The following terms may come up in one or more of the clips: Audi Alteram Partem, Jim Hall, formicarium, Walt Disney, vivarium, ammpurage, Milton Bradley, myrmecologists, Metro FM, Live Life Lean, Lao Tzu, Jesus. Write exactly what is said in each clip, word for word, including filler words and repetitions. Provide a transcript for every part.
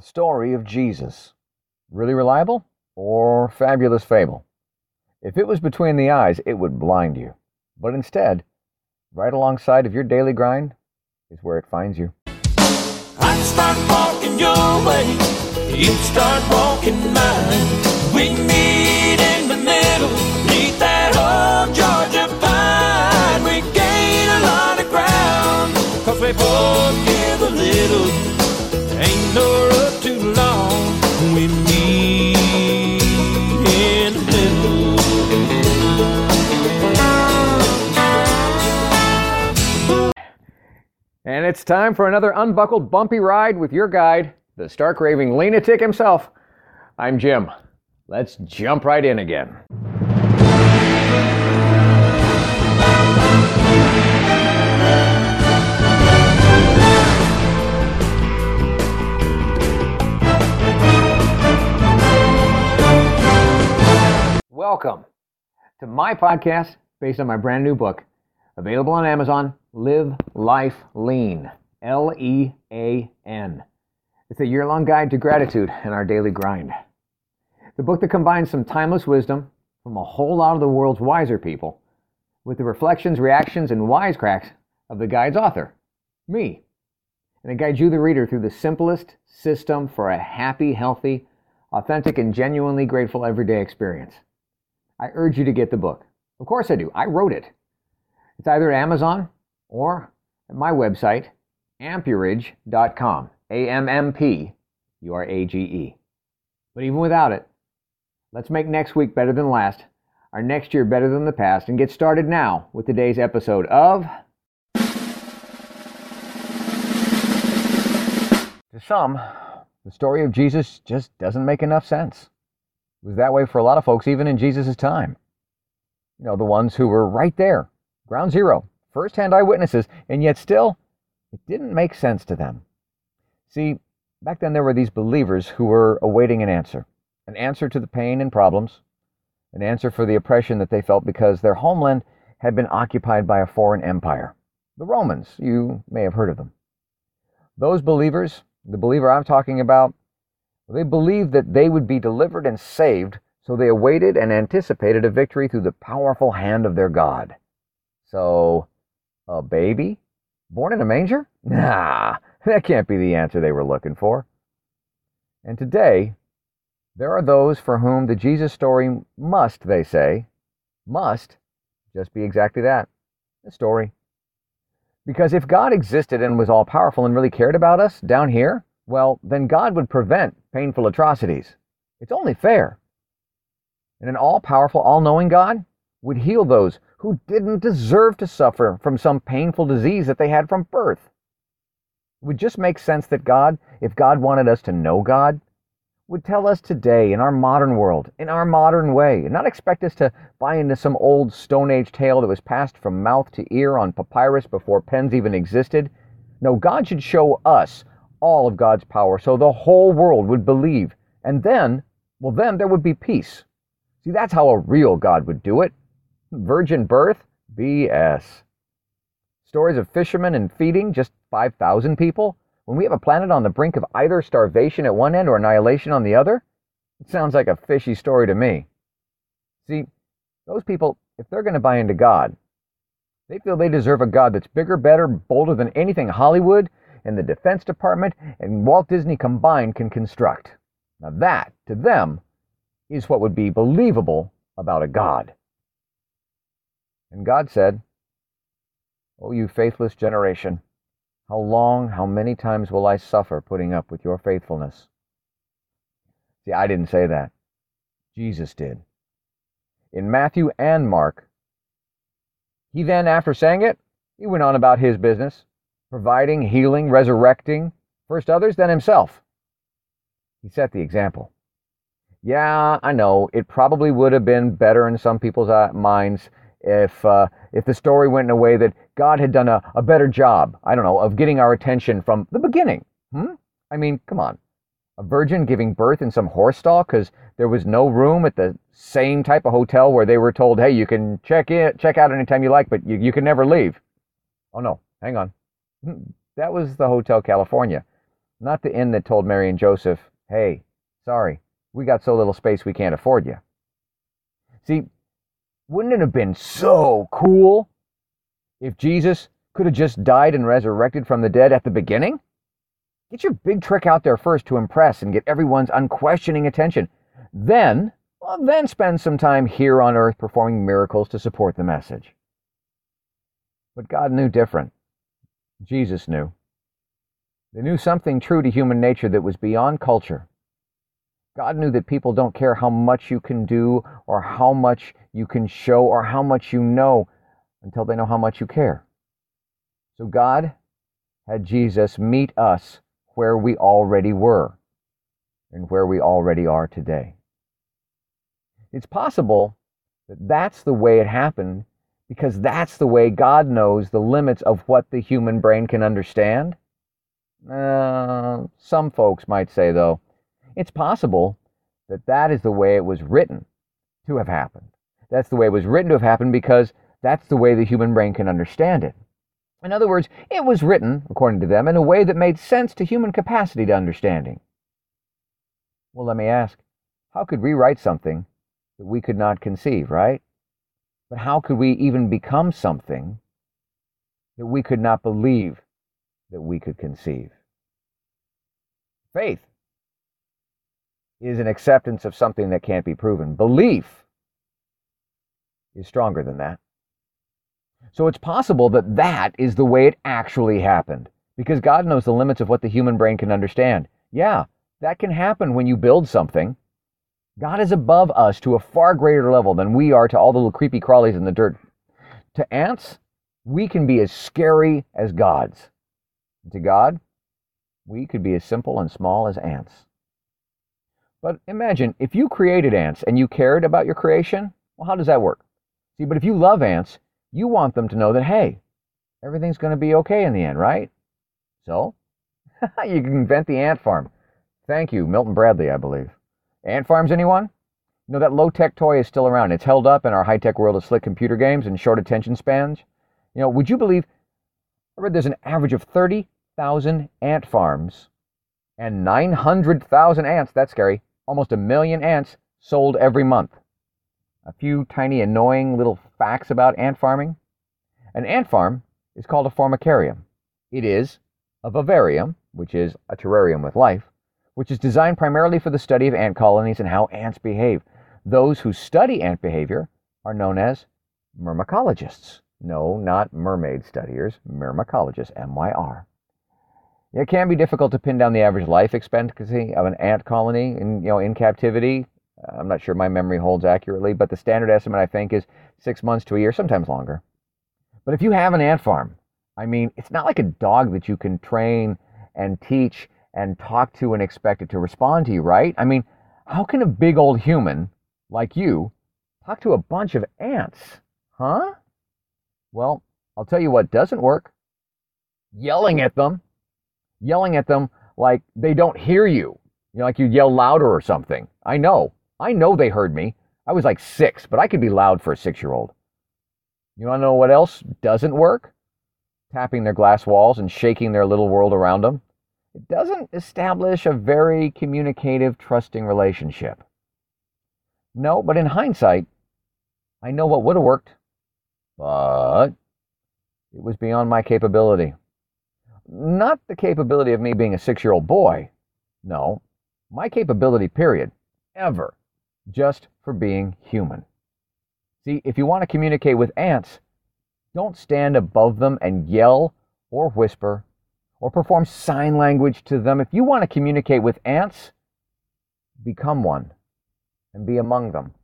The story of Jesus. Really reliable or fabulous fable? If it was between the eyes, it would blind you. But instead, right alongside of your daily grind is where it finds you. I start walking your way. You start walking mine. We meet in the middle, neath that old Georgia pine. We gain a lot of ground, 'cause we both give a little. Ain't no road too long. We meet in the middle. And it's time for another unbuckled bumpy ride with your guide, the stark raving lunatic himself. I'm Jim. Let's jump right in again. Welcome to my podcast based on my brand new book, available on Amazon, Live Life Lean, L E A N. It's a year-long guide to gratitude and our daily grind. The book that combines some timeless wisdom from a whole lot of the world's wiser people with the reflections, reactions, and wisecracks of the guide's author, me. And it guides you, the reader, through the simplest system for a happy, healthy, authentic, and genuinely grateful everyday experience. I urge you to get the book. Of course I do. I wrote it. It's either at Amazon or at my website, ammpurage dot com. A M M P U R A G E. But even without it, let's make next week better than last, our next year better than the past, and get started now with today's episode of... To some, the story of Jesus just doesn't make enough sense. It was that way for a lot of folks, even in Jesus' time. You know, the ones who were right there, ground zero, first-hand eyewitnesses, and yet still, it didn't make sense to them. See, back then there were these believers who were awaiting an answer, an answer to the pain and problems, an answer for the oppression that they felt because their homeland had been occupied by a foreign empire. The Romans, you may have heard of them. Those believers, the believer I'm talking about, they believed that they would be delivered and saved, so they awaited and anticipated a victory through the powerful hand of their God. So, a baby? Born in a manger? Nah, that can't be the answer they were looking for. And today, there are those for whom the Jesus story must, they say, must just be exactly that, a story. Because if God existed and was all-powerful and really cared about us down here, well, then God would prevent painful atrocities. It's only fair. And an all-powerful, all-knowing God would heal those who didn't deserve to suffer from some painful disease that they had from birth. It would just make sense that God, if God wanted us to know God, would tell us today in our modern world, in our modern way, and not expect us to buy into some old Stone Age tale that was passed from mouth to ear on papyrus before pens even existed. No, God should show us all of God's power, so the whole world would believe. And then, well then, there would be peace. See, that's how a real God would do it. Virgin birth? B S. Stories of fishermen and feeding just five thousand people? When we have a planet on the brink of either starvation at one end or annihilation on the other? It sounds like a fishy story to me. See, those people, if they're going to buy into God, they feel they deserve a God that's bigger, better, bolder than anything Hollywood and the Defense Department and Walt Disney combined can construct. Now that, to them, is what would be believable about a God. And God said, "O you faithless generation, how long, how many times will I suffer putting up with your faithfulness?" See, I didn't say that. Jesus did. In Matthew and Mark, he then, after saying it, he went on about his business, providing, healing, resurrecting, first others, then himself. He set the example. Yeah, I know, it probably would have been better in some people's minds if uh, if the story went in a way that God had done a, a better job, I don't know, of getting our attention from the beginning. Hmm? I mean, come on. A virgin giving birth in some horse stall because there was no room at the same type of hotel where they were told, hey, you can check in, check out anytime you like, but you, you can never leave. Oh, no, hang on. That was the Hotel California. not the inn that told Mary and Joseph, hey, sorry, we got so little space we can't afford you. See, wouldn't it have been so cool if Jesus could have just died and resurrected from the dead at the beginning? Get your big trick out there first to impress and get everyone's unquestioning attention. Then, well, then spend some time here on earth performing miracles to support the message. But God knew different. Jesus knew. They knew something true to human nature that was beyond culture. God knew that people don't care how much you can do or how much you can show or how much you know until they know how much you care. So God had Jesus meet us where we already were and where we already are today. It's possible that that's the way it happened because that's the way God knows the limits of what the human brain can understand. Uh, some folks might say, though, it's possible that that is the way it was written to have happened. That's the way it was written to have happened because that's the way the human brain can understand it. In other words, it was written, according to them, in a way that made sense to human capacity to understanding. Well, let me ask, how could we write something that we could not conceive, right? But how could we even become something that we could not believe that we could conceive? Faith is an acceptance of something that can't be proven. Belief is stronger than that. So it's possible that that is the way it actually happened, because God knows the limits of what the human brain can understand. Yeah, that can happen when you build something. God is above us to a far greater level than we are to all the little creepy crawlies in the dirt. To ants, we can be as scary as gods. And to God, we could be as simple and small as ants. But imagine, if you created ants and you cared about your creation, well, how does that work? See, but if you love ants, you want them to know that, hey, everything's going to be okay in the end, right? So, you can invent the ant farm. Thank you, Milton Bradley, I believe. Ant farms, anyone? You know, that low-tech toy is still around. It's held up in our high-tech world of slick computer games and short attention spans. You know, would you believe, I read there's an average of thirty thousand ant farms and nine hundred thousand ants, that's scary, almost a million ants sold every month. A few tiny annoying little facts about ant farming. An ant farm is called a formicarium. It is a vivarium, which is a terrarium with life, which is designed primarily for the study of ant colonies and how ants behave. Those who study ant behavior are known as myrmecologists. No, not mermaid studiers, myrmecologists, M Y R. It can be difficult to pin down the average life expectancy of an ant colony in, you know, in captivity. I'm not sure my memory holds accurately, but the standard estimate, I think, is six months to a year, sometimes longer. But if you have an ant farm, I mean, it's not like a dog that you can train and teach and talk to and expect it to respond to you, right? I mean, how can a big old human like you talk to a bunch of ants? Huh? Well, I'll tell you what doesn't work. Yelling at them. Yelling at them like they don't hear you. You know, like you yell louder or something. I know. I know they heard me. I was like six, but I could be loud for a six-year-old. You want to know what else doesn't work? Tapping their glass walls and shaking their little world around them. It doesn't establish a very communicative, trusting relationship. No, but in hindsight, I know what would have worked, but it was beyond my capability. Not the capability of me being a six-year-old boy. No, my capability, period, ever. Just for being human. See, if you want to communicate with ants, don't stand above them and yell or whisper or perform sign language to them. If you want to communicate with ants, become one and be among them.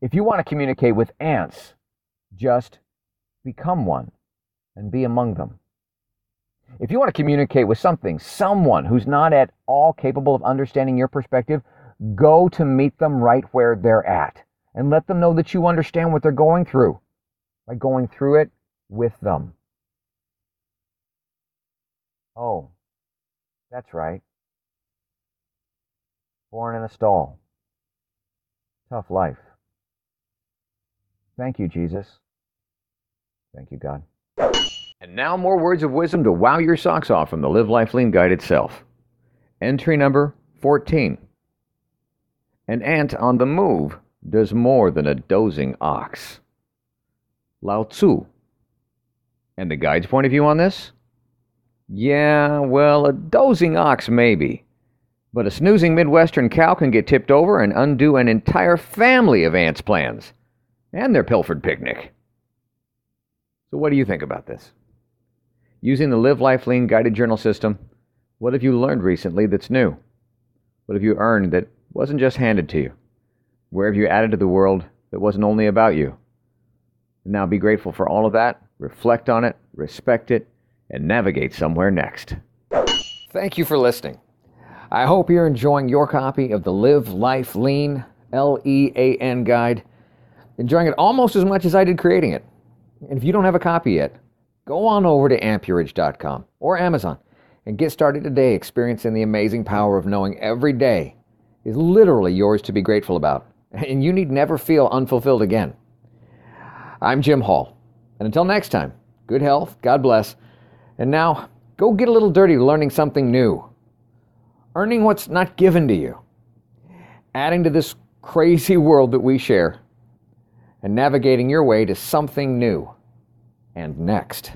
If you want to communicate with ants, just become one and be among them. If you want to communicate with something, someone who's not at all capable of understanding your perspective, go to meet them right where they're at and let them know that you understand what they're going through by going through it with them. Oh, that's right. Born in a stall. Tough life. Thank you, Jesus. Thank you, God. And now more words of wisdom to wow your socks off from the Live Life Lean guide itself. Entry number fourteen. An ant on the move does more than a dozing ox. Lao Tzu. And the guide's point of view on this? Yeah, well, a dozing ox maybe. But a snoozing Midwestern cow can get tipped over and undo an entire family of ants' plans. And their pilfered picnic. So what do you think about this? Using the Live Life Lean guided journal system, what have you learned recently that's new? What have you earned that wasn't just handed to you? Where have you added to the world that wasn't only about you? Now be grateful for all of that, reflect on it, respect it, and navigate somewhere next. Thank you for listening. I hope you're enjoying your copy of the Live Life Lean, L E A N guide, enjoying it almost as much as I did creating it. And if you don't have a copy yet, go on over to amperage dot com or Amazon and get started today experiencing the amazing power of knowing every day is literally yours to be grateful about, and you need never feel unfulfilled again. I'm Jim Hall, and until next time, good health, God bless, and now go get a little dirty learning something new, earning what's not given to you, adding to this crazy world that we share, and navigating your way to something new and next.